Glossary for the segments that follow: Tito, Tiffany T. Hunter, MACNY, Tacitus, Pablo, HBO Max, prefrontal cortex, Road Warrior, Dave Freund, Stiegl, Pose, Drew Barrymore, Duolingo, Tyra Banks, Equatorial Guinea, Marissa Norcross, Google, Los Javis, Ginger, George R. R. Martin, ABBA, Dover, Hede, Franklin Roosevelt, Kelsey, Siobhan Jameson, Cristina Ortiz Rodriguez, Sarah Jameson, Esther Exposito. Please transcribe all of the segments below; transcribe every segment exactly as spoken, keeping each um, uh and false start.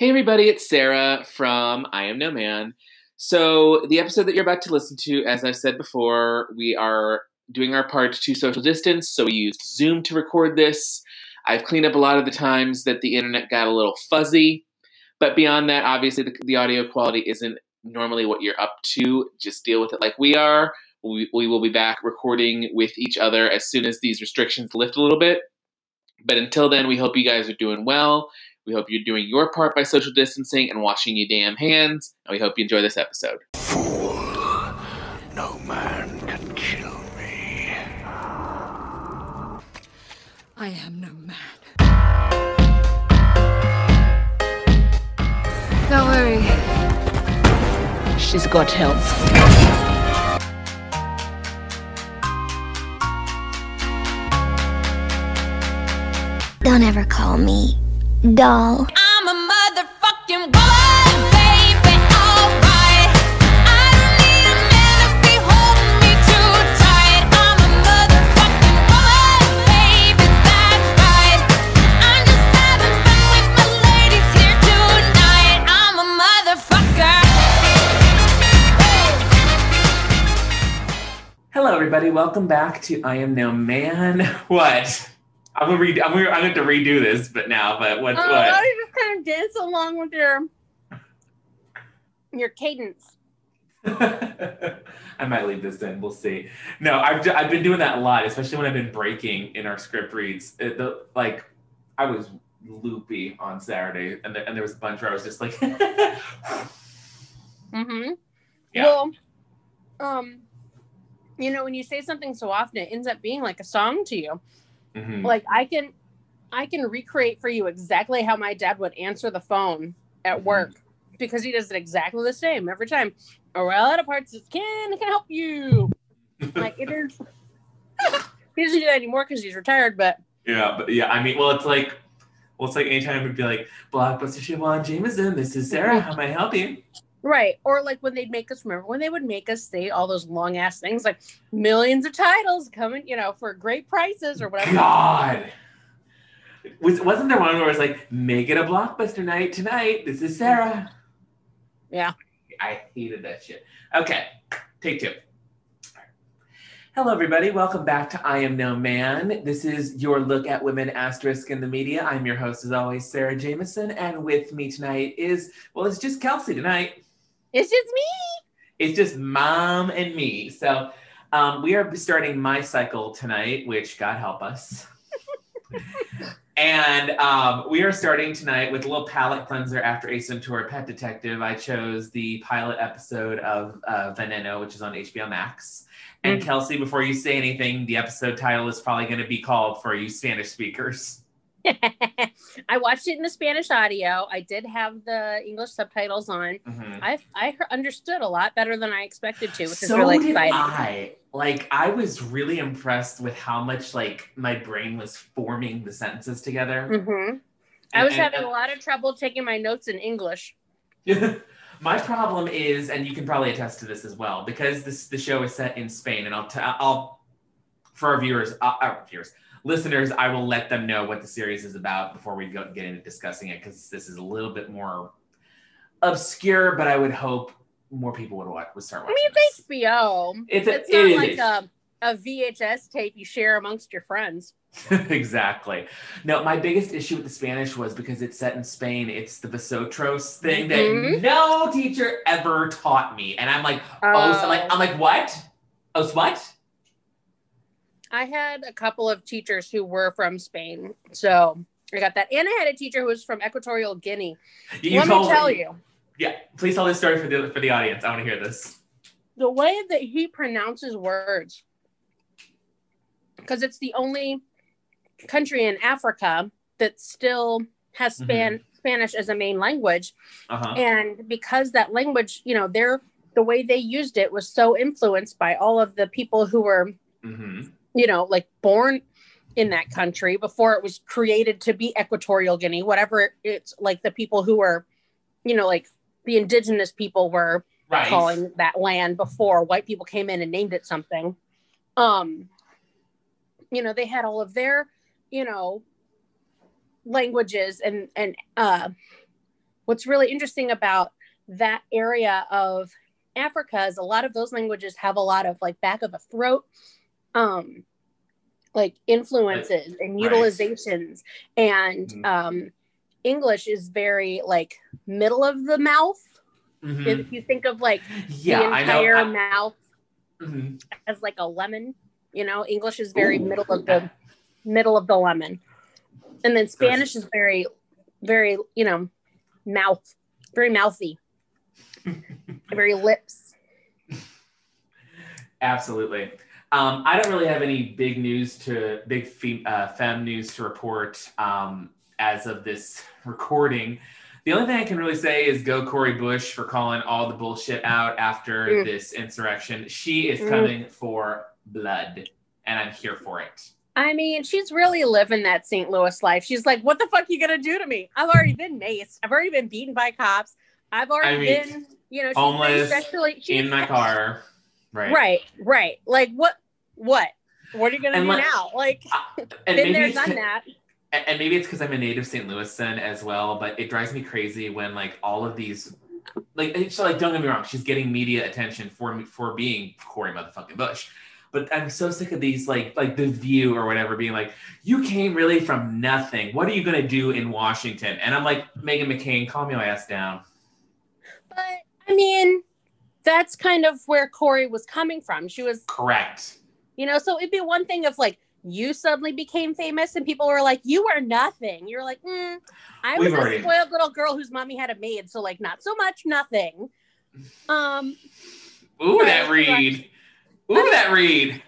Hey everybody, it's Sarah from I Am No Man. So the episode that you're about to listen to, as I've said before, we are doing our part to social distance, so we used Zoom to record this. I've cleaned up a lot of the times that the internet got a little fuzzy, but beyond that, obviously the, the audio quality isn't normally what you're up to. Just deal with it like we are. We, we will be back recording with each other as soon as these restrictions lift a little bit. But until then, we hope you guys are doing well. We hope you're doing your part by social distancing and washing your damn hands. And we hope you enjoy this episode. Fool. No man can kill me. I am no man. Don't worry. She's got help. Don't ever call me doll. I'm a motherfucking woman, baby, alright. I need a man to be holding me too tight. I'm a motherfucking woman, baby, that's right. I'm just having fun with my ladies here tonight. I'm a motherfucker. Hello everybody, welcome back to I Am No Man. What? I'm gonna read. I'm gonna, I'm gonna have to redo this, but now, but what? Oh, what? I just kind of dance along with your your cadence. I might leave this in. We'll see. No, I've I've been doing that a lot, especially when I've been breaking in our script reads. It, the, like, I was loopy on Saturday, and the, and there was a bunch where I was just like, mm-hmm. Yeah. Well, um, you know, when you say something so often, it ends up being like a song to you. Mm-hmm. Like I can, I can recreate for you exactly how my dad would answer the phone at work mm-hmm. because he does it exactly the same every time. Or well, a lot of parts is can can help you. Like it is. He doesn't do that anymore because he's retired. But yeah, but yeah, I mean, well, it's like, well, it's like anytime we'd be like Blockbuster Siobhan Jameson. This is Sarah. How may I help you? Right. Or like when they'd make us remember when they would make us say all those long ass things like millions of titles coming, you know, for great prices or whatever. God. Was, wasn't there one where it was like, make it a Blockbuster night tonight. This is Sarah. Yeah. I hated that shit. Okay. Take two. Hello, everybody. Welcome back to I Am No Man. This is your look at women asterisk in the media. I'm your host, as always, Sarah Jameson. And with me tonight is, well, it's just Kelsey tonight. It's just me. It's just mom and me. So um, we are starting my cycle tonight, which God help us. And um, we are starting tonight with a little palette cleanser after Ace Ventura Pet Detective. I chose the pilot episode of uh, Veneno, which is on H B O Max. And mm-hmm. Kelsey, before you say anything, the episode title is probably going to be called for you Spanish speakers. I watched it in the Spanish audio. I did have the English subtitles on. Mm-hmm. I I understood a lot better than I expected to, which so is really exciting. I. Like, I was really impressed with how much, like, my brain was forming the sentences together. Mm-hmm. I was and, having and, a lot of trouble taking my notes in English. My problem is, and you can probably attest to this as well, because this the show is set in Spain, and I'll, t- I'll for our viewers, uh, our viewers, listeners, I will let them know what the series is about before we go get into discussing it, because this is a little bit more obscure, but I would hope more people would, watch, would start watching. I mean, it's this. H B O. It's, a, it's not it like a, a V H S tape you share amongst your friends. Exactly. No, my biggest issue with the Spanish was because it's set in Spain. It's the Vosotros thing mm-hmm. that no teacher ever taught me, and I'm like, oh, uh, so I'm like, I'm like, what? Oh, what? I had a couple of teachers who were from Spain, so I got that, and I had a teacher who was from Equatorial Guinea. You Let me tell me. you. Yeah, please tell this story for the for the audience. I want to hear this. The way that he pronounces words, because it's the only country in Africa that still has Span- mm-hmm. Spanish as a main language. Uh-huh. And because that language, you know, their the way they used it was so influenced by all of the people who were, mm-hmm. you know, like born in that country before it was created to be Equatorial Guinea, whatever it's like the people who were, you know, like the indigenous people were right. calling that land before white people came in and named it something. Um, you know, they had all of their you know, languages and, and uh, what's really interesting about that area of Africa is a lot of those languages have a lot of like back of a throat, um, like influences right. and utilizations. Right. And mm-hmm. um, English is very like middle of the mouth. Mm-hmm. If you think of like yeah, the entire I know. I... mouth mm-hmm. as like a lemon, you know, English is very Ooh. middle of the middle of the lemon. And then Spanish is very, very, you know, mouth, very mouthy, very lips. Absolutely. Um, I don't really have any big news to, big fem, uh, femme news to report um, as of this recording. The only thing I can really say is go Cori Bush for calling all the bullshit out after mm. this insurrection. She is coming mm. for blood, and I'm here for it. I mean, she's really living that Saint Louis life. She's like, what the fuck you gonna do to me? I've already been maced. I've already been beaten by cops. I've already I mean, been, you know, she's homeless especially, she's in my car. Right. Right. Right. Like what, what, what are you gonna and do like, now? Like, uh, been there, done that. And maybe it's because I'm a native Saint Louisan as well, but it drives me crazy when like all of these, like, so like, don't get me wrong, she's getting media attention for for being Cori motherfucking Bush. But I'm so sick of these, like, like The View or whatever, being like, you came really from nothing. What are you going to do in Washington? And I'm like, Megan McCain, calm your ass down. But, I mean, that's kind of where Cori was coming from. She was... Correct. You know, so it'd be one thing if, like, you suddenly became famous and people were like, you are nothing. You're like, mm, I was We've a already... spoiled little girl whose mommy had a maid, so, like, not so much nothing. Um, Ooh, that read... Like, Ooh, I mean, that read.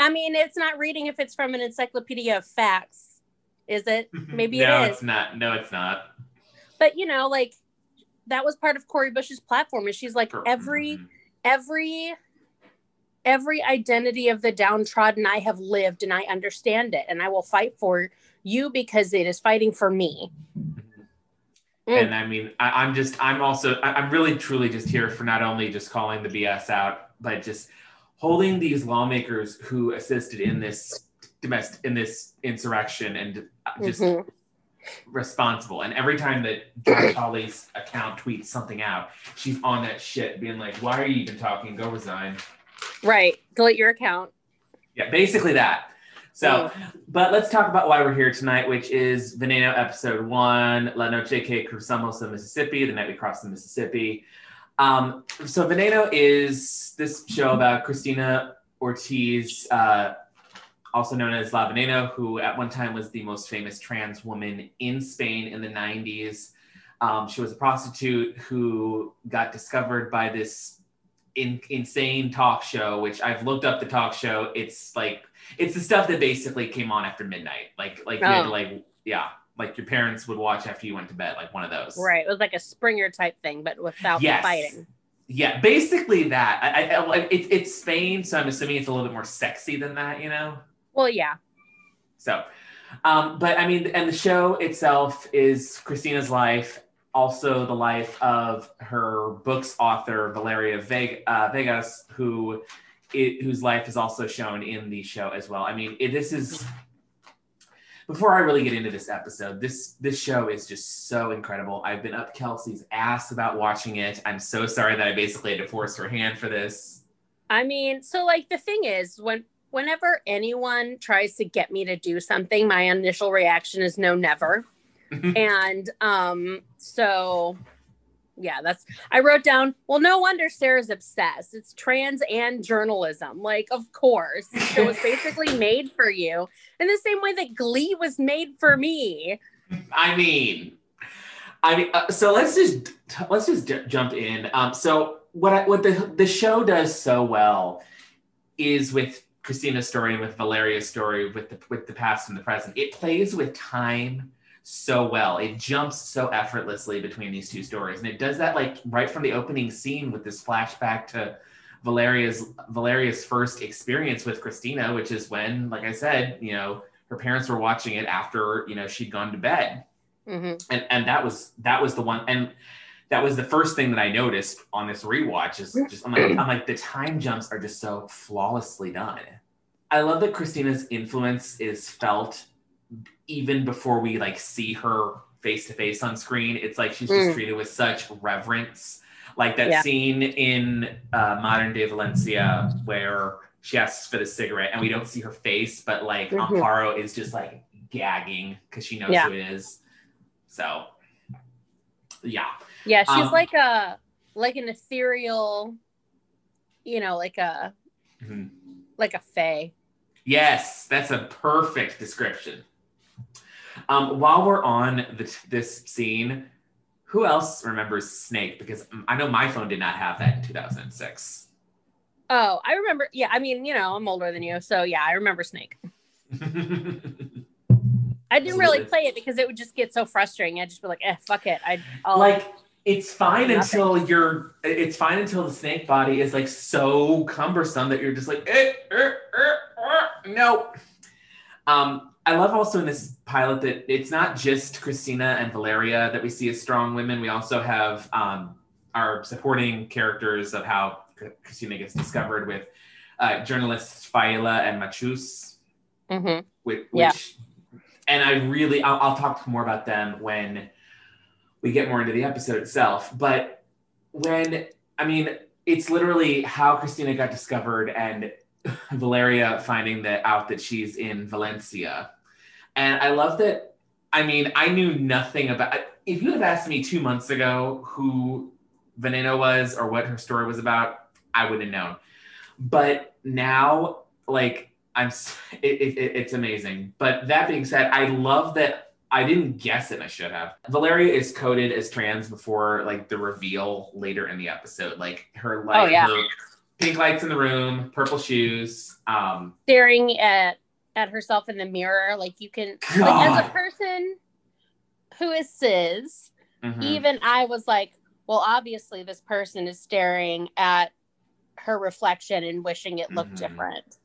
I mean, it's not reading if it's from an encyclopedia of facts, is it? Maybe no, it is. No, it's not. No, it's not. But, you know, like, that was part of Cori Bush's platform is she's like, every, every, every identity of the downtrodden I have lived and I understand it and I will fight for you because it is fighting for me. Mm. And I mean, I, I'm just, I'm also, I, I'm really truly just here for not only just calling the B S out, but just... holding these lawmakers who assisted in this domestic in this insurrection and just mm-hmm. responsible. And every time that Josh Hawley's account tweets something out, she's on that shit, being like, "Why are you even talking? Go resign." Right, delete your account. Yeah, basically that. So, mm. but let's talk about why we're here tonight, which is Veneno episode one, La Noche que Cruzamos the Mississippi, the night we crossed the Mississippi. Um, so Veneno is this show about Cristina Ortiz, uh, also known as La Veneno, who at one time was the most famous trans woman in Spain in the nineties. Um, she was a prostitute who got discovered by this in- insane talk show, which I've looked up the talk show. It's like, it's the stuff that basically came on after midnight. Like, like, oh. you had to like, yeah. like your parents would watch after you went to bed, like one of those. Right, it was like a Springer type thing, but without yes. fighting. Yeah, basically that. I, I, I, it, it's Spain, so I'm assuming it's a little bit more sexy than that, you know? Well, yeah. So, um, but I mean, and the show itself is Cristina's life, also the life of her book's author, Valeria Vega, uh, Vegas, who, it, whose life is also shown in the show as well. I mean, it, this is... Before I really get into this episode, this this show is just so incredible. I've been up Kelsey's ass about watching it. I'm so sorry that I basically had to force her hand for this. I mean, so like the thing is, when whenever anyone tries to get me to do something, my initial reaction is no, never. and um, so, yeah, that's, I wrote down, well, no wonder Sarah's obsessed. It's trans and journalism. Like, of course. It was basically made for you. In the same way that Glee was made for me. I mean, I mean, uh, so let's just, let's just j- jump in. Um, so what I, what the, the show does so well is with Cristina's story and with Valeria's story, with the, with the past and the present. It plays with time so well. It jumps so effortlessly between these two stories, and it does that like right from the opening scene with this flashback to Valeria's Valeria's first experience with Cristina, which is when, like I said, you know, her parents were watching it after, you know, she'd gone to bed, mm-hmm. and and that was that was the one, and that was the first thing that I noticed on this rewatch. Is just I'm like I'm like the time jumps are just so flawlessly done. I love that Cristina's influence is felt even before we like see her face-to-face on screen. It's like she's just mm. treated with such reverence. Like that yeah. scene in uh, modern day Valencia where she asks for the cigarette and we don't see her face, but like mm-hmm. Amparo is just like gagging because she knows yeah. who it is. So yeah. Yeah, she's um, like a like an ethereal, you know, like a mm-hmm. like a fae. Yes, that's a perfect description. Um, while we're on the, this scene, who else remembers Snake? Because I know my phone did not have that in two thousand six. Oh, I remember. Yeah, I mean, you know, I'm older than you, so yeah, I remember Snake. I didn't really play it because it would just get so frustrating. I'd just be like, eh, fuck it. I'd I'll, like it's fine until nothing. you're. It's fine until the snake body is like so cumbersome that you're just like, eh, eh, eh, eh, no. Um. I love also in this pilot that it's not just Cristina and Valeria that we see as strong women. We also have um, our supporting characters of how Cristina gets discovered with uh, journalists Faila and Machus. Mm-hmm. Which, yeah. which, and I really, I'll, I'll talk more about them when we get more into the episode itself. But when, I mean, it's literally how Cristina got discovered and Valeria finding that out that she's in Valencia. And I love that. I mean, I knew nothing about, if you had asked me two months ago who Veneno was or what her story was about, I would have known. But now, like, I'm, it, it, it's amazing. But that being said, I love that I didn't guess it and I should have. Valeria is coded as trans before, like, the reveal later in the episode. Like, her life oh, yeah. look. Pink lights in the room, purple shoes. Um, Staring at at herself in the mirror. Like you can, like as a person who is cis, mm-hmm. even I was like, well, obviously this person is staring at her reflection and wishing it looked mm-hmm. different.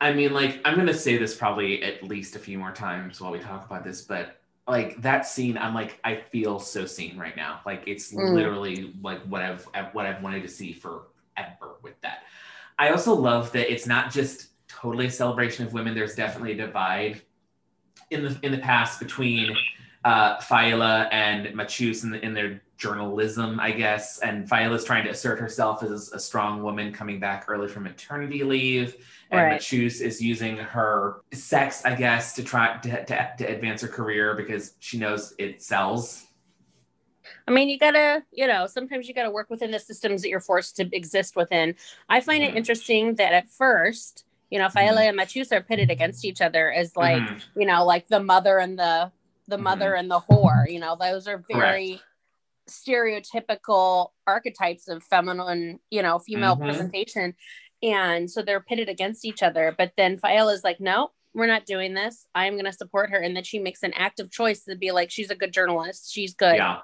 I mean, like, I'm going to say this probably at least a few more times while we talk about this, but like that scene, I'm like, I feel so seen right now. Like it's mm. literally like what I've, what I've wanted to see for ever with that. I also love that it's not just totally a celebration of women. There's definitely a divide in the in the past between uh, Faila and Machus in, the, in their journalism, I guess. And Faila's trying to assert herself as a strong woman coming back early from maternity leave. And right. Machus is using her sex, I guess, to try to, to, to advance her career because she knows it sells. I mean, you gotta, you know, sometimes you gotta work within the systems that you're forced to exist within. I find mm-hmm. it interesting that at first, you know, Faila mm-hmm. and Machus are pitted against each other as like, mm-hmm. you know, like the mother and the the mm-hmm. mother and the whore. You know, those are very correct. Stereotypical archetypes of feminine, you know, female mm-hmm. presentation, and so they're pitted against each other. But then Faila's like, no, we're not doing this. I'm gonna support her, and then she makes an active choice to be like, she's a good journalist. She's good. Yeah.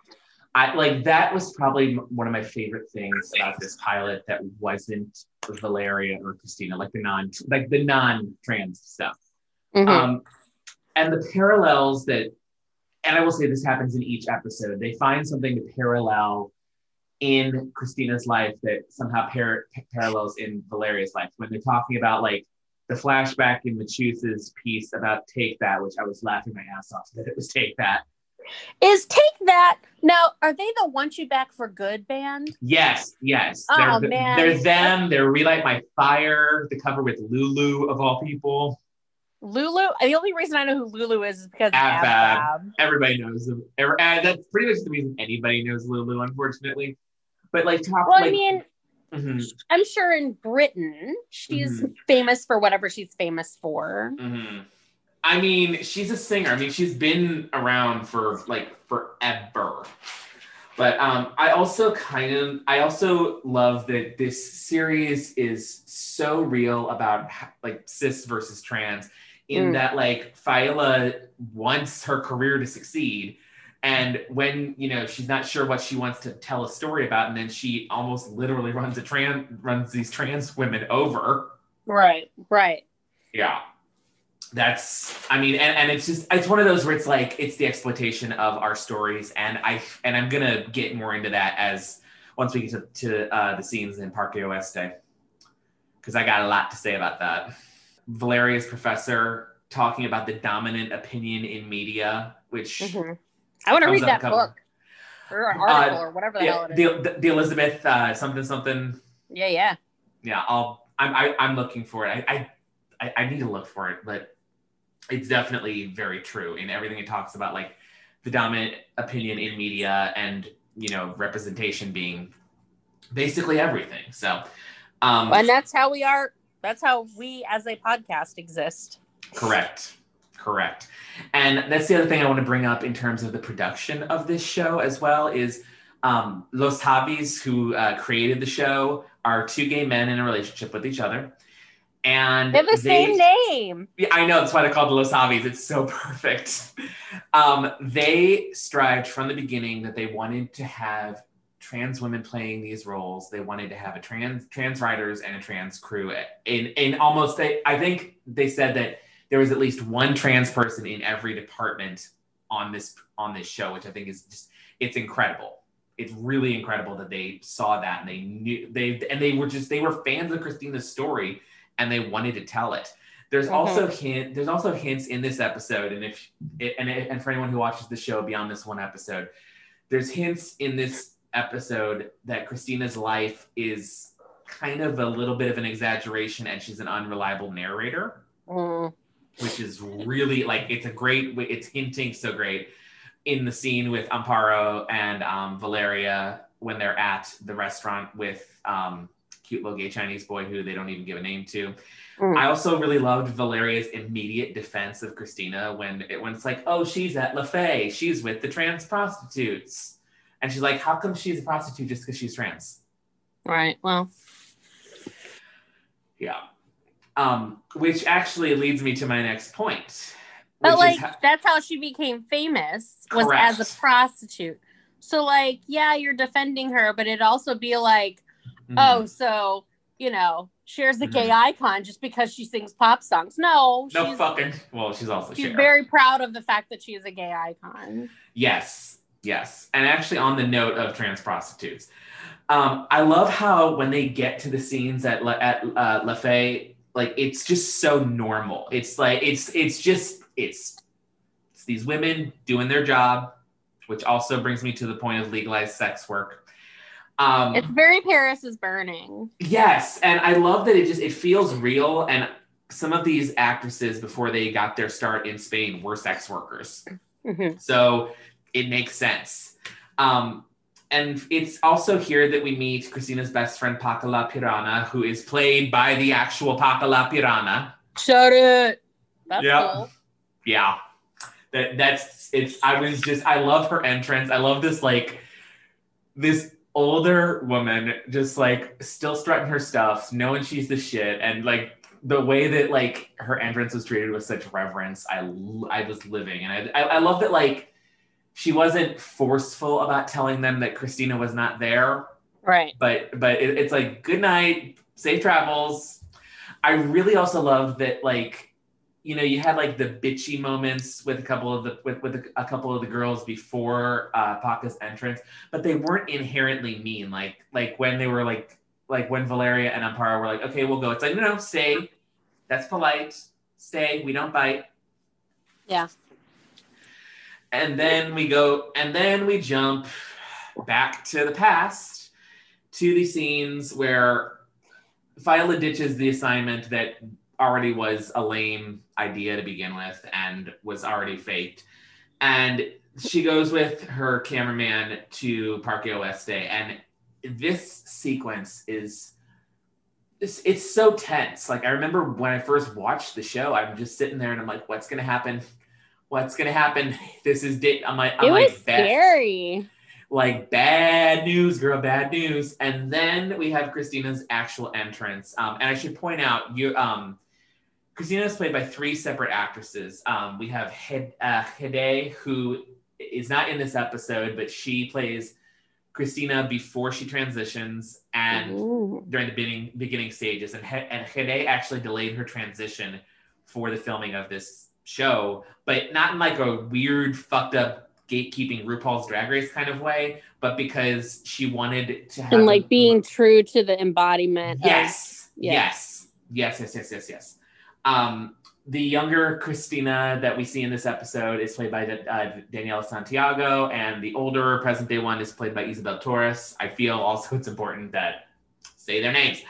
I, like that was probably one of my favorite things about this pilot that wasn't Valeria or Cristina, like the non, like the non-trans stuff, mm-hmm. um, and the parallels that, and I will say this happens in each episode. They find something to parallel in Cristina's life that somehow par- parallels in Valeria's life when they're talking about like the flashback in Machus's piece about Take That, which I was laughing my ass off that it was Take That. Is Take That now? Are they the Want You Back for Good band? Yes, yes. Oh they're, man, they're them. They're Relight My Fire. The cover with Lulu of all people. Lulu. The only reason I know who Lulu is is because ABBA. Everybody knows them. Every, uh, that's pretty much the reason anybody knows Lulu, unfortunately. But like, top, well, like, I mean, mm-hmm. I'm sure in Britain she's mm-hmm. famous for whatever she's famous for. Mm-hmm. I mean, she's a singer. I mean, she's been around for like forever. But um, I also kind of, I also love that this series is so real about like cis versus trans in mm. that like Faila wants her career to succeed. And when, you know, she's not sure what she wants to tell a story about, and then she almost literally runs a trans, runs these trans women over. Right, right. Yeah. That's, I mean, and, and it's just, it's one of those where it's like, it's the exploitation of our stories. And I, and I'm going to get more into that as once we get to, to uh, the scenes in Parque Oeste, because I got a lot to say about that. Valeria's professor talking about the dominant opinion in media, which mm-hmm. I want to read that cover. book or an article uh, or whatever the yeah, hell it is. The, the, the Elizabeth uh, something something. Yeah, yeah. Yeah, I'll. I'm. I, I'm looking for it. I, I. I need to look for it, but it's definitely very true in everything it talks about, like the dominant opinion in media and you know representation being basically everything. So, um, and that's how we are. That's how we as a podcast exist. Correct. Correct. And that's the other thing I want to bring up in terms of the production of this show as well is um, Los Javis, who uh, created the show, are two gay men in a relationship with each other. And they have the they, same name. Yeah, I know. That's why they're called the Los Javis. It's so perfect. Um, they strived from the beginning that they wanted to have trans women playing these roles. They wanted to have a trans trans writers and a trans crew. In in almost, they, I think they said that there was at least one trans person in every department on this on this show, which I think is just, it's incredible. It's really incredible that they saw that and they knew, they and they were just, they were fans of Christina's story and they wanted to tell it. There's mm-hmm. also hint, there's also hints in this episode, and if and and for anyone who watches the show beyond this one episode, there's hints in this episode that Christina's life is kind of a little bit of an exaggeration and she's an unreliable narrator. Mm. Which is really like, it's a great, it's hinting so great in the scene with Amparo and um, Valeria when they're at the restaurant with um, cute little gay Chinese boy who they don't even give a name to. Mm. I also really loved Valeria's immediate defense of Christina when, it, when it's like, oh, she's at La Fay, she's with the trans prostitutes. And she's like, how come she's a prostitute just because she's trans? Right, well. Yeah. Um, which actually leads me to my next point. But like, ha- that's how she became famous, was Correct. as a prostitute. So like, yeah, you're defending her, but it'd also be like, mm-hmm. oh, so, you know, Cher's a mm-hmm. gay icon just because she sings pop songs. No. No she's, fucking, well, she's also She's Cher. very proud of the fact that she is a gay icon. Yes, yes. And actually on the note of trans prostitutes, um, I love how when they get to the scenes at La, at, uh, La Fay, like, it's just so normal. It's like, it's, it's just, it's, it's these women doing their job, which also brings me to the point of legalized sex work. Um, it's very Paris Is Burning. Yes. And I love that it just, it feels real. And some of these actresses before they got their start in Spain were sex workers. Mm-hmm. So it makes sense. Um, And it's also here that we meet Christina's best friend, Paca La Piraña, who is played by the actual Paca La Piraña. Shut it. That's yep. cool. Yeah. That that's it's I was just I love her entrance. I love this like this older woman just like still strutting her stuff, knowing she's the shit, and like the way that like her entrance was treated with such reverence. I I was living and I I, I love that like she wasn't forceful about telling them that Christina was not there. Right. But but it, it's like, good night, safe travels. I really also love that, like, you know, you had like the bitchy moments with a couple of the with, with a, a couple of the girls before uh, Paca's entrance, but they weren't inherently mean. Like like when they were like like when Valeria and Amparo were like, okay, we'll go. It's like, no, no, stay. That's polite. Stay. We don't bite. Yeah. And then we go, and then we jump back to the past, to the scenes where Viola ditches the assignment that already was a lame idea to begin with and was already faked. And she goes with her cameraman to Parque Oeste. And this sequence is, it's, it's so tense. Like, I remember when I first watched the show, I'm just sitting there and I'm like, what's going to happen? What's gonna happen? This is di- I'm like, I'm it was like bad, scary. Like bad news, girl, bad news. And then we have Christina's actual entrance. Um, and I should point out, you, um, Christina is played by three separate actresses. Um, we have Hede, uh, Hede, who is not in this episode, but she plays Christina before she transitions and Ooh. during the beginning beginning stages. And Hede, and Hede actually delayed her transition for the filming of this show, but not in like a weird fucked up gatekeeping RuPaul's Drag Race kind of way, but because she wanted to have and like a, being true to the embodiment yes, of, yes yes yes yes yes yes um the younger Cristina that we see in this episode is played by uh, Daniela Santiago, and the older present day one is played by Isabel Torres. I feel also it's important that say their names.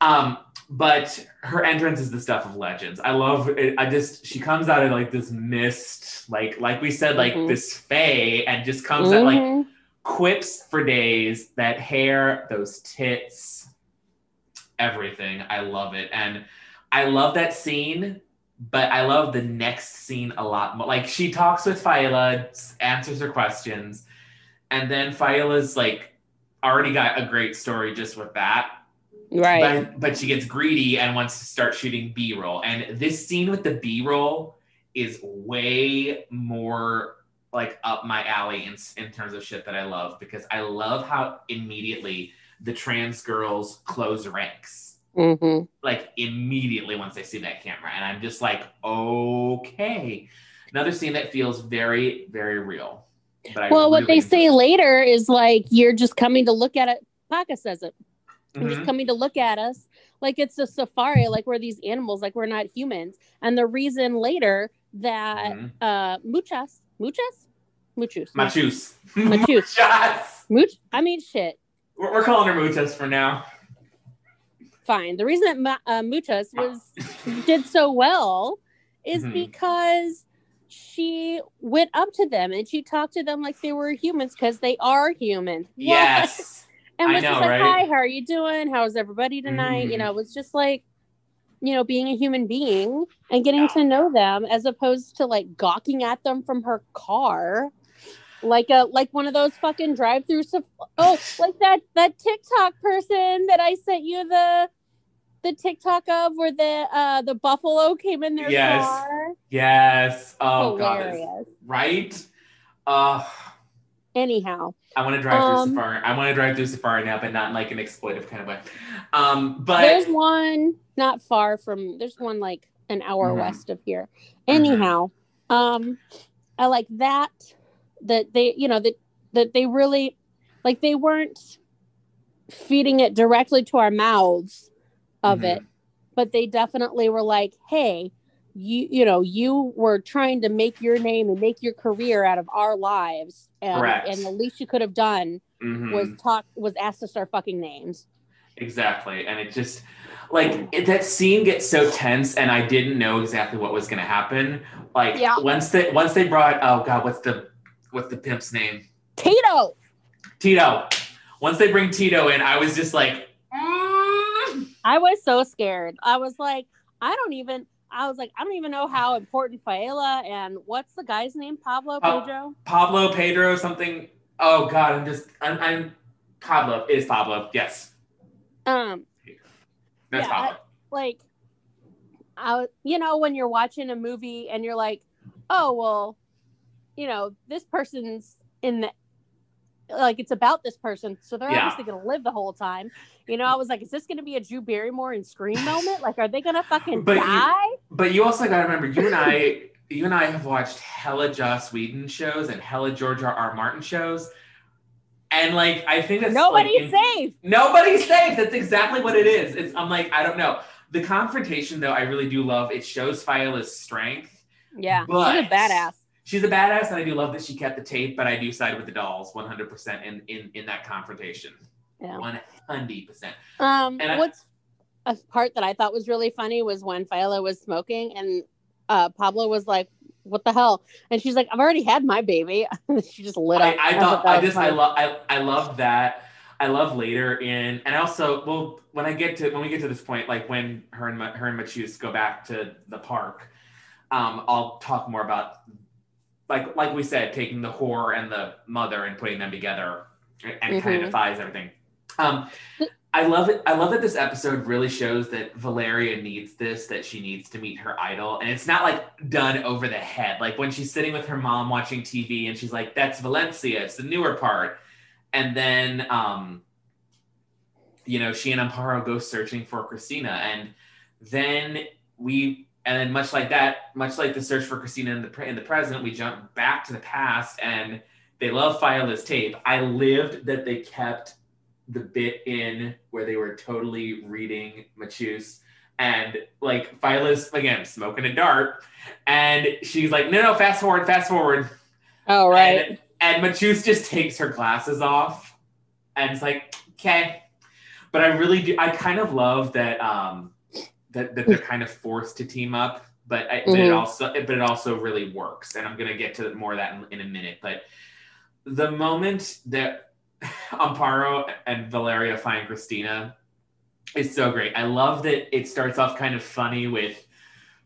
Um, but her entrance is the stuff of legends. I love it. I just, she comes out of like this mist, like, like we said, like mm-hmm. this fae, and just comes mm-hmm. out like quips for days, that hair, those tits, everything. I love it. And I love that scene, but I love the next scene a lot more. Like, she talks with Faila, answers her questions, and then Faila's like already got a great story just with that. Right. But, but she gets greedy and wants to start shooting B-roll. And this scene with the B-roll is way more like up my alley in, in terms of shit that I love, because I love how immediately the trans girls close ranks. Mm-hmm. Like immediately once they see that camera, and I'm just like, okay, another scene that feels very, very real. But I well, really what they say it. later is like, you're just coming to look at it. Paca says it. You're mm-hmm. just coming to look at us, like it's a safari, like we're these animals, like we're not humans. And the reason later that mm-hmm. uh, muchas, muchas, muchus, machus, machus, much. I mean, shit. We're, we're calling her muchas for now. Fine. The reason that uh, Muchas was did so well is mm-hmm. because she went up to them and she talked to them like they were humans, because they are humans. Yes. And was I know, just like, right? Hi, how are you doing? How's everybody tonight? Mm-hmm. You know, it was just like, you know, being a human being and getting yeah. to know them, as opposed to like gawking at them from her car. Like a like one of those fucking drive-through. Oh, like that that TikTok person that I sent you the the TikTok of, where the uh, the buffalo came in their yes. car. Yes. Oh, hilarious. God. Right. Uh, Anyhow, I want to drive um, through safari. I want to drive through safari now, but not in like an exploitive kind of way. Um, but there's one not far from. There's one like an hour mm-hmm. west of here. Anyhow, mm-hmm. um, I like that. That they, you know, that that they really, like, they weren't feeding it directly to our mouths of mm-hmm. it, but they definitely were like, hey, you, you know, you were trying to make your name and make your career out of our lives, and, and the least you could have done mm-hmm. was talk, was asked us our fucking names. Exactly. And it just, like, it, that scene gets so tense, and I didn't know exactly what was going to happen. Like, yeah. once they once they brought, oh God, what's the What's the pimp's name? Tito. Tito. Once they bring Tito in, I was just like, mm. I was so scared. I was like, I don't even. I was like, I don't even know how important Faela and what's the guy's name? Pablo pa- Pedro. Pablo Pedro something. Oh God, I'm just. I'm. I'm Pablo it is Pablo. Yes. Um. That's yeah, Pablo. I, like, I. You know, when you're watching a movie and you're like, oh well. You know, this person's in the, like, it's about this person, so they're yeah. obviously going to live the whole time. You know, I was like, is this going to be a Drew Barrymore and Scream moment? Like, are they going to fucking but die? You, but you also got to remember, you and I, you and I have watched hella Joss Whedon shows and hella George R. R. Martin shows, and like, I think that's nobody's like, safe. Nobody's safe. That's exactly what it is. It's, I'm like, I don't know. The confrontation, though, I really do love. It shows Faila's strength. Yeah, but she's a badass. She's a badass, and I do love that she kept the tape, but I do side with the dolls one hundred percent in, in, in that confrontation. Yeah. one hundred percent. Um, and what's I, a part that I thought was really funny was when Faila was smoking, and uh, Pablo was like, what the hell? And she's like, I've already had my baby. She just lit up. I, I, thought, I, I just, I love, I, I love that. I love later in, and also, well, when I get to, when we get to this point, like when her and, her and Machus go back to the park, um, I'll talk more about Like like we said, taking the whore and the mother and putting them together, and mm-hmm. kind of defies everything. Um, I love it. I love that this episode really shows that Valeria needs this, that she needs to meet her idol. And it's not like done over the head. Like when she's sitting with her mom watching T V and she's like, that's Valencia, it's the newer part. And then, um, you know, she and Amparo go searching for Cristina. And then we... And then much like that, much like the search for Cristina in the, in the present, we jump back to the past, and they love Faila's tape. I lived that they kept the bit in where they were totally reading Machus And like Phyla's again smoking a dart, and she's like, no, no, fast forward, fast forward. Oh, right. And, and Machus just takes her glasses off and it's like, okay. But I really do, I kind of love that um that, that they're kind of forced to team up, but, I, mm-hmm. but it also but it also really works. And I'm gonna get to more of that in, in a minute. But the moment that Amparo and Valeria find Cristina, it's so great. I love that it starts off kind of funny with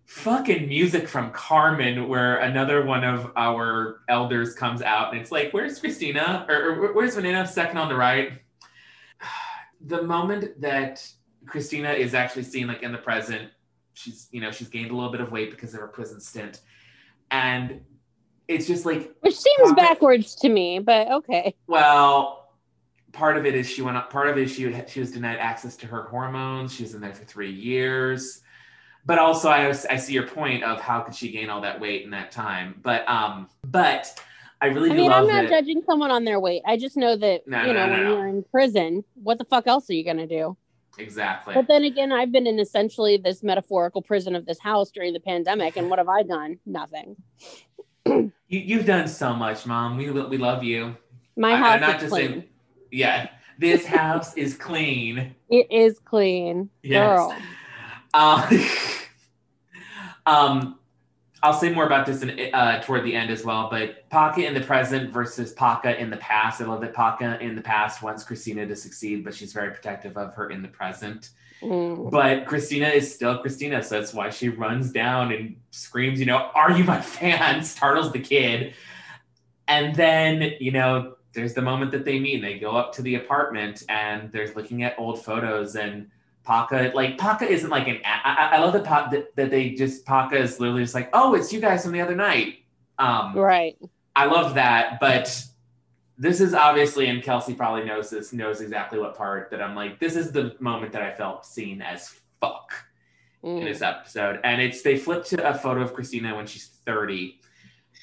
fucking music from Carmen, where another one of our elders comes out and it's like, where's Cristina? Or, or where's Veneno? Second on the right. The moment that Cristina is actually seen like in the present, she's, you know, she's gained a little bit of weight because of her prison stint. And it's just like... Which seems backwards to me, but okay. Well... Part of it is she went up, part of it is she, she was denied access to her hormones. She was in there for three years. But also I, I see your point of how could she gain all that weight in that time. But um, but I really I do mean, love it. I mean, I'm not that, judging someone on their weight. I just know that, no, you no, know, no, when no. you're in prison, what the fuck else are you going to do? Exactly. But then again, I've been in essentially this metaphorical prison of this house during the pandemic. And what have I done? Nothing. you, you've done so much, Mom. We, we love you. My house I, I'm not is just clean. Saying, yeah, this house is clean. It is clean, yes. Girl. Uh, um, I'll say more about this in, uh, toward the end as well, but Paca in the present versus Paca in the past. I love that Paca in the past wants Cristina to succeed, but she's very protective of her in the present. Mm. But Cristina is still Cristina, so that's why she runs down and screams, you know, are you my fan? Startles the kid. And then, you know, there's the moment that they meet and they go up to the apartment and there's looking at old photos and Paca, like Paca isn't like an, I, I love the Paca that, that they just, Paca is literally just like, oh, it's you guys from the other night. Um, right. I love that. But this is obviously, and Kelsey probably knows this, knows exactly what part that I'm like, this is the moment that I felt seen as fuck mm. in this episode. And it's, they flip to a photo of Cristina when she's thirty.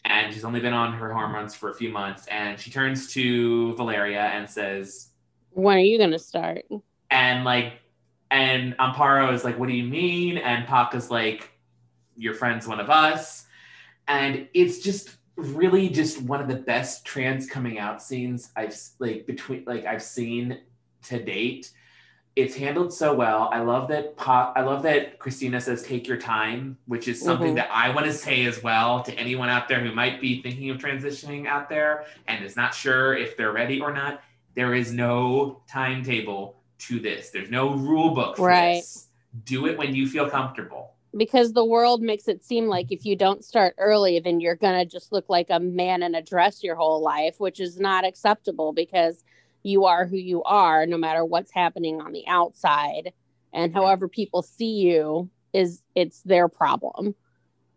And she's only been on her hormones for a few months. And she turns to Valeria and says, when are you going to start? And like, and Amparo is like, what do you mean? And Paca's like, your friend's one of us. And it's just really just one of the best trans coming out scenes I've like between, like I've seen to date. It's handled so well. I love that Pop, I love that Cristina says, take your time, which is something mm-hmm. that I want to say as well to anyone out there who might be thinking of transitioning out there and is not sure if they're ready or not. There is no timetable to this. There's no rule book for right. this. Do it when you feel comfortable. Because the world makes it seem like if you don't start early, then you're going to just look like a man in a dress your whole life, which is not acceptable because you are who you are, no matter what's happening on the outside, and however people see you is it's their problem.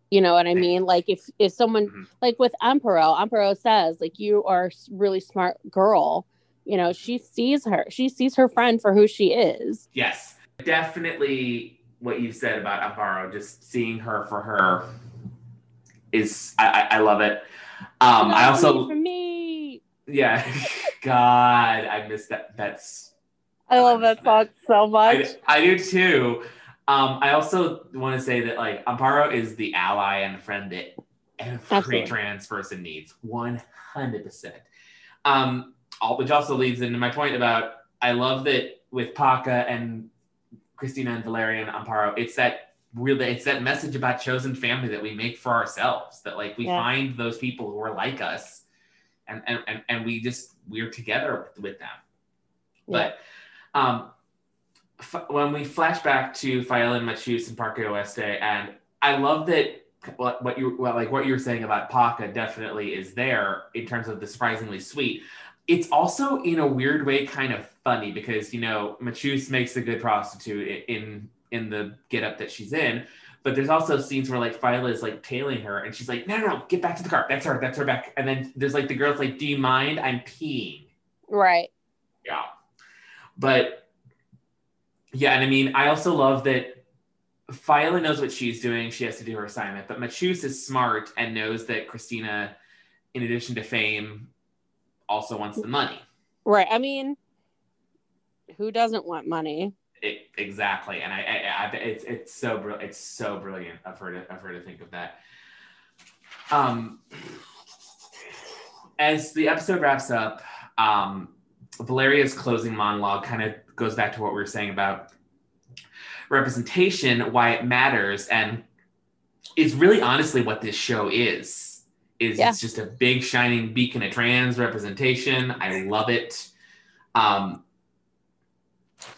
You know what I mean? Like if, if someone mm-hmm. like with Amparo, Amparo says like, you are a really smart girl. You know, she sees her, she sees her friend for who she is. Yes, definitely. What you said about Amparo, just seeing her for her is, I, I, I love it. Um, no, I also, for me. Yeah. God, I miss that. That's I love that song so much. I, I do too. Um, I also want to say that like Amparo is the ally and friend that every Absolutely. trans person needs, one hundred percent. Um, all which also leads into my point about I love that with Paca and Cristina and Valeria and Amparo, it's that really it's that message about chosen family that we make for ourselves. That like we yeah. find those people who are like us. And, and and we just we're together with, with them, yeah. but um, f- when we flash back to Phyla and Machus and Parque Oeste, and I love that what, what you well, like what you were saying about Paca definitely is there in terms of the surprisingly sweet. It's also in a weird way kind of funny because you know Machus makes a good prostitute in in the getup that she's in, but there's also scenes where like Phyla is like tailing her and she's like, no, no, no, get back to the car. That's her, that's her back. And then there's like the girl's like, do you mind? I'm peeing. Right. Yeah. But yeah, and I mean, I also love that Phyla knows what she's doing. She has to do her assignment, but Machus is smart and knows that Cristina, in addition to fame, also wants the money. Right. I mean, who doesn't want money? It, exactly, and I, I, I it's it's so br- it's so brilliant of her to of her to think of that. Um, as the episode wraps up, um, Valeria's closing monologue kind of goes back to what we were saying about representation, why it matters, and is really honestly what this show is. Is yeah. It's just a big shining beacon of trans representation. I love it. Um.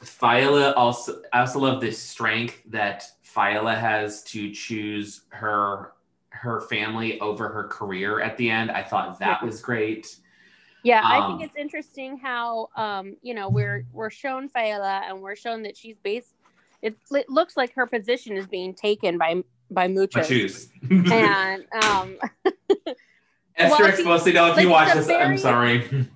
Phyla also, I also love this strength that Phyla has to choose her her family over her career at the end. I thought that was great. Yeah, um, I think it's interesting how um, you know, we're we're shown Phyla and we're shown that she's based. It, it looks like her position is being taken by by Muchos. And um, Esther Exposito, well, if you watch this, very, I'm sorry.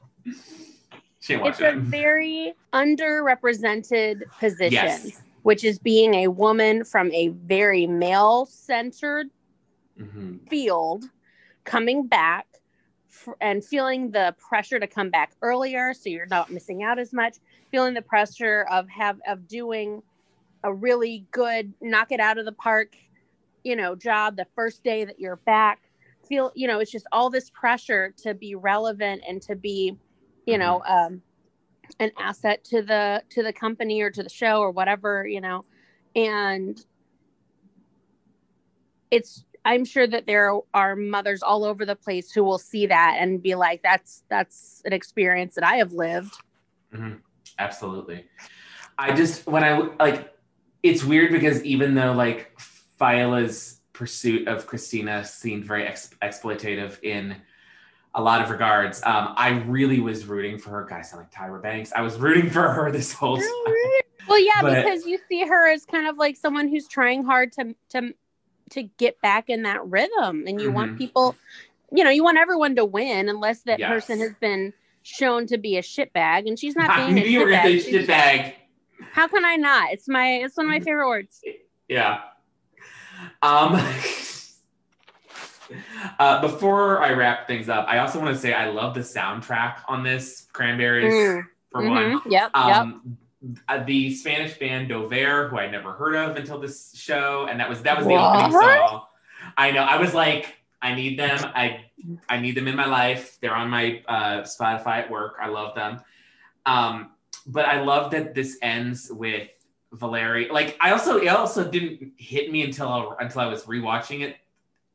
It's it. a very underrepresented position, yes. which is being a woman from a very male-centered mm-hmm. field, coming back f- and feeling the pressure to come back earlier, so you're not missing out as much. Feeling the pressure of have of doing a really good knock it out of the park, you know, job the first day that you're back. Feel, you know, it's just all this pressure to be relevant and to be, you know, um, an asset to the, to the company or to the show or whatever, you know, and it's, I'm sure that there are mothers all over the place who will see that and be like, that's, that's an experience that I have lived. Mm-hmm. Absolutely. I just, when I, like, it's weird because even though like Phyla's pursuit of Cristina seemed very ex- exploitative in a lot of regards. Um, I really was rooting for her. God, I sound like Tyra Banks. I was rooting for her this whole time. Well, yeah, but, because you see her as kind of like someone who's trying hard to to to get back in that rhythm, and you mm-hmm. want people, you know, you want everyone to win, unless that yes. person has been shown to be a shitbag, and she's not being I knew a shitbag. Shit bag. How can I not? It's my it's one of my favorite words. Yeah. Um. Uh, before I wrap things up, I also want to say I love the soundtrack on this, Cranberries, mm. for mm-hmm. one. Yep, um, yep. The Spanish band Dover, who I never heard of until this show, and that was that was the what? opening song. I know. I was like, I need them. I I need them in my life. They're on my uh, Spotify at work. I love them. Um, but I love that this ends with Valeria. Like, I also it also didn't hit me until until I was rewatching it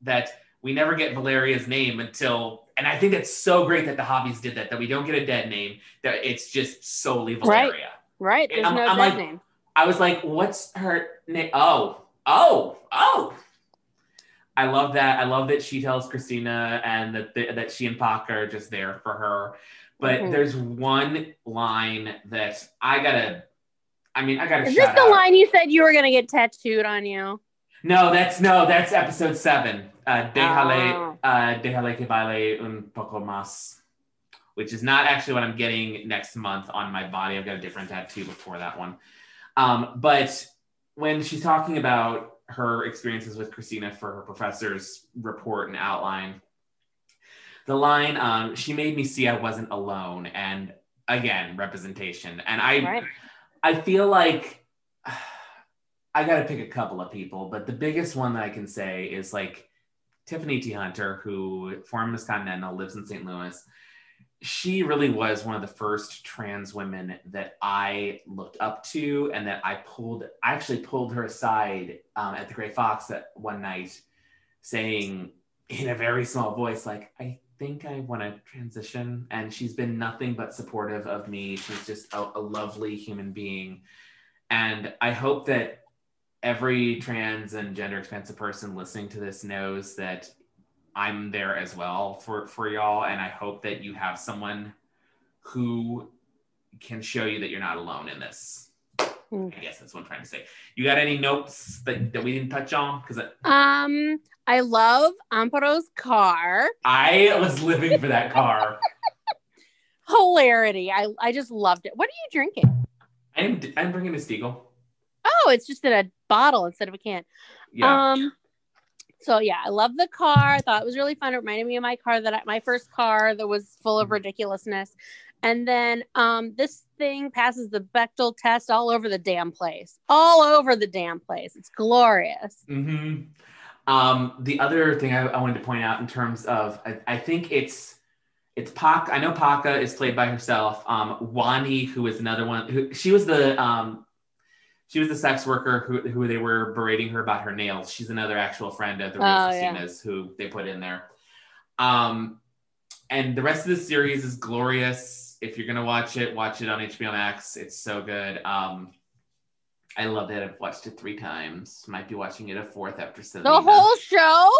that. We never get Valeria's name until, and I think that's so great that the Javis did that, that we don't get a dead name, that it's just solely Valeria. Right, right. There's I'm, no I'm dead like, name. I was like, what's her name? Oh, oh, oh. I love that. I love that she tells Cristina and that the, that she and Paca are just there for her. But mm-hmm. there's one line that I gotta, I mean, I gotta Is shout this the out. line you said you were gonna get tattooed on you? No, that's, no, that's episode seven. Uh, Déjale, uh, Déjale que baile un poco más, which is not actually what I'm getting next month on my body. I've got a different tattoo before that one. Um, but when she's talking about her experiences with Cristina for her professor's report and outline, the line, um, she made me see I wasn't alone. And again, representation. And I, right. I feel like uh, I got to pick a couple of people, but the biggest one that I can say is like, Tiffany T. Hunter, who former Miss Continental, lives in Saint Louis. She really was one of the first trans women that I looked up to and that I pulled, I actually pulled her aside um, at the Grey Fox at one night saying in a very small voice, like, I think I want to transition. And she's been nothing but supportive of me. She's just a, a lovely human being. And I hope that every trans and gender expansive person listening to this knows that I'm there as well for, for y'all. And I hope that you have someone who can show you that you're not alone in this. Mm. I guess that's what I'm trying to say. You got any notes that, that we didn't touch on? Cause I- um, I love Ampero's car. I was living for that car. Hilarity. I, I just loved it. What are you drinking? I'm, I'm drinking a Stiegl. Oh, it's just in a bottle instead of a can. Yeah. Um, So yeah, I love the car. I thought it was really fun. It reminded me of my car that I, my first car that was full of ridiculousness. And then um, this thing passes the Bechdel test all over the damn place. All over the damn place. It's glorious. Mm-hmm. Um, the other thing I, I wanted to point out in terms of, I, I think it's, it's Paca. I know Paca is played by herself. Um, Wani, who is another one, who, she was the, um, she was the sex worker who, who they were berating her about her nails. She's another actual friend of the oh, Christina's yeah. who they put in there. Um, and the rest of the series is glorious. If you're going to watch it, watch it on H B O Max. It's so good. Um, I love it. I've watched it three times. Might be watching it a fourth after Selena. The whole show?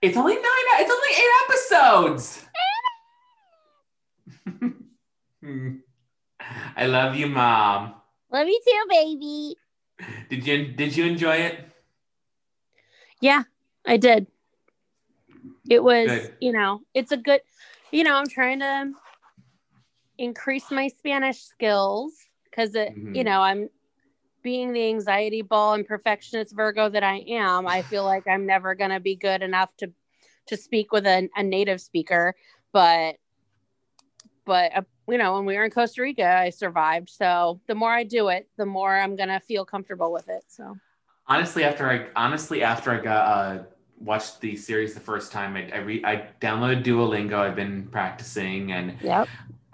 It's only nine. It's only eight episodes. I love you, Mom. Love you too, baby. Did you did you enjoy it? Yeah, I did. It was, good. you know, it's a good, you know, I'm trying to increase my Spanish skills because it, mm-hmm. you know, I'm. Being the anxiety ball and perfectionist Virgo that I am, I feel like I'm never going to be good enough to to speak with a, a native speaker. But, but uh, you know, when we were in Costa Rica, I survived. So the more I do it, the more I'm going to feel comfortable with it. So honestly, after I honestly after I got uh, watched the series the first time, I I, re- I downloaded Duolingo. I've been practicing and yep.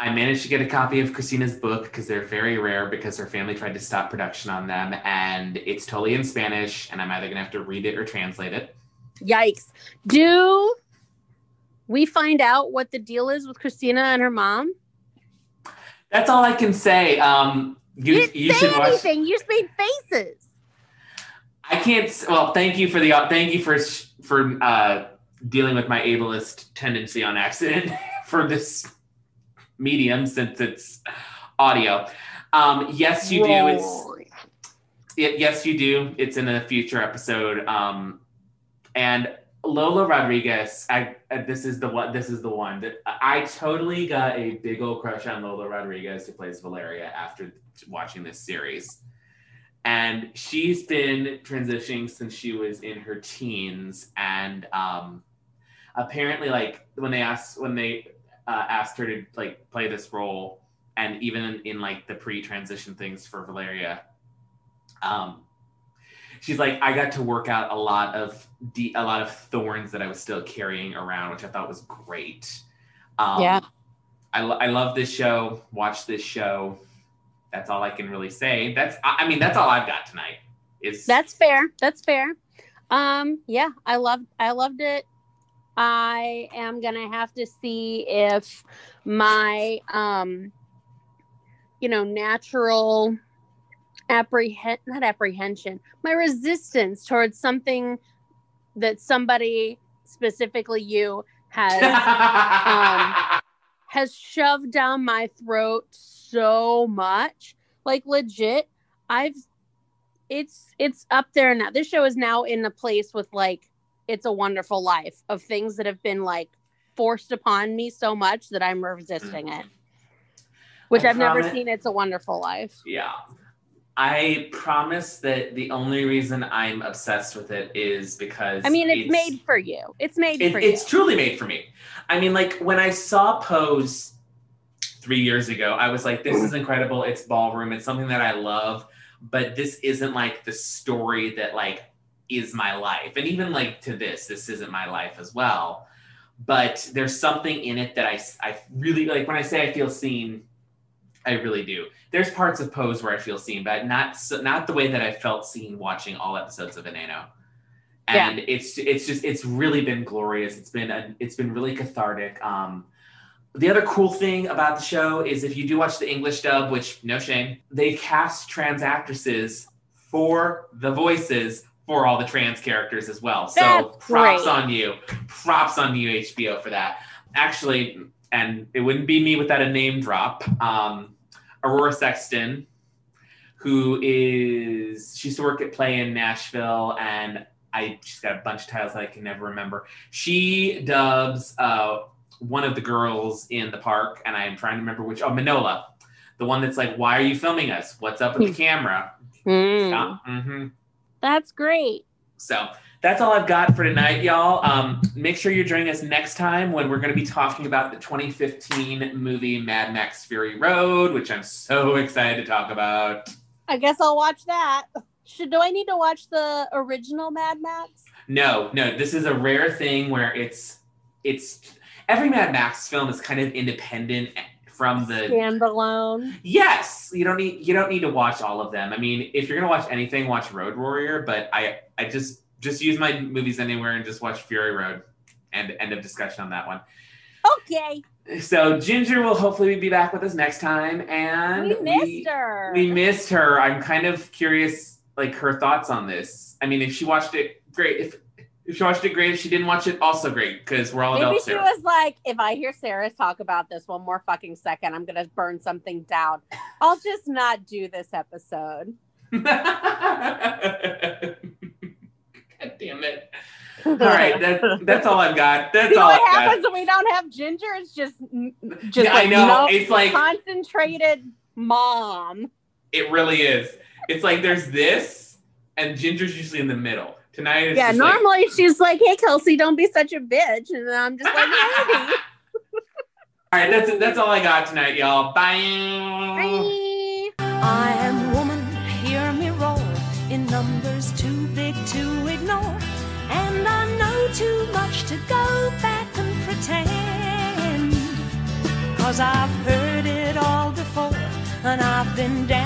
I managed to get a copy of Christina's book because they're very rare because her family tried to stop production on them, and it's totally in Spanish and I'm either going to have to read it or translate it. Yikes. Do we find out what the deal is with Christina and her mom? That's all I can say. Um, you you, didn't you say should watch anything. You just made faces. I can't. Well, thank you for the, thank you for, for uh, dealing with my ableist tendency on accident for this medium since it's audio. Um, yes, you do. It's, it, yes, you do. It's in a future episode. Um, and Lola Rodriguez, I, uh, this is the one, this is the one that I totally got a big old crush on Lola Rodriguez, who plays Valeria, after watching this series. And she's been transitioning since she was in her teens. And um, apparently like when they asked, when they, Uh, asked her to like play this role, and even in, in like the pre-transition things for Valeria, um, she's like, I got to work out a lot of de- a lot of thorns that I was still carrying around, which I thought was great. Um, yeah, I lo- I love this show. Watch this show. That's all I can really say. That's I, I mean that's all I've got tonight. Is that's fair? That's fair. Um, yeah, I loved I loved it. I am going to have to see if my, um, you know, natural apprehend, not apprehension, my resistance towards something that somebody, specifically you, has, um, has shoved down my throat so much. Like legit, I've, it's, it's up there now. This show is now in a place with like, It's a Wonderful Life of things that have been like forced upon me so much that I'm resisting it, which I I've promise, never seen It's a Wonderful Life. Yeah. I promise that the only reason I'm obsessed with it is because I mean, it's, it's made for you. It's made it, for it's you. It's truly made for me. I mean, like when I saw Pose three years ago, I was like, this is incredible. It's ballroom. It's something that I love, but this isn't like the story that like, is my life. And even like to this, this isn't my life as well, but there's something in it that I, I really like. When I say I feel seen, I really do. There's parts of Pose where I feel seen, but not, so, not the way that I felt seen watching all episodes of Veneno. And yeah. it's, it's just, it's really been glorious. It's been, a, it's been really cathartic. Um, The other cool thing about the show is if you do watch the English dub, which no shame, they cast trans actresses for the voices for all the trans characters as well. So That's props great. on you. Props on you, H B O, for that. Actually, and it wouldn't be me without a name drop, um, Aurora Sexton, who is, she used to work at Play in Nashville, and I she's got a bunch of titles that I can never remember. She dubs uh, one of the girls in the park, and I am trying to remember which, oh, Manola, the one that's like, why are you filming us? What's up with the camera? Mm. Yeah, mm-hmm. That's great. So that's all I've got for tonight, y'all. Um, make sure you're joining us next time when we're going to be talking about the twenty fifteen movie Mad Max Fury Road, which I'm so excited to talk about. I guess I'll watch that. Should, do I need to watch the original Mad Max? No, no. This is a rare thing where it's, it's every Mad Max film is kind of independent from the standalone. Yes, you don't need you don't need to watch all of them. I mean, if you're gonna watch anything, watch Road Warrior. But I I just just use my Movies Anywhere and just watch Fury Road, and end of discussion on that one. Okay. So Ginger will hopefully be back with us next time, and we missed we, her. We missed her. I'm kind of curious, like her thoughts on this. I mean, if she watched it, great. If If she watched it, great. If she didn't watch it, also great, because we're all adults here. Maybe she was like, if I hear Sarah talk about this one more fucking second, I'm going to burn something down. I'll just not do this episode. God damn it. All right, that, that's all I've got. That's you know all what I've happens got. When we don't have Ginger? It's just, just yeah, like, I know. No, it's like concentrated mom. It really is. It's like there's this, and Ginger's usually in the middle. Tonight it's yeah, normally like, she's like, hey, Kelsey, don't be such a bitch. And I'm just like, maybe. All right, that's it. That's all I got tonight, y'all. Bye. Bye. I am woman, hear me roar. In numbers too big to ignore. And I know too much to go back and pretend. Cause I've heard it all before. And I've been down.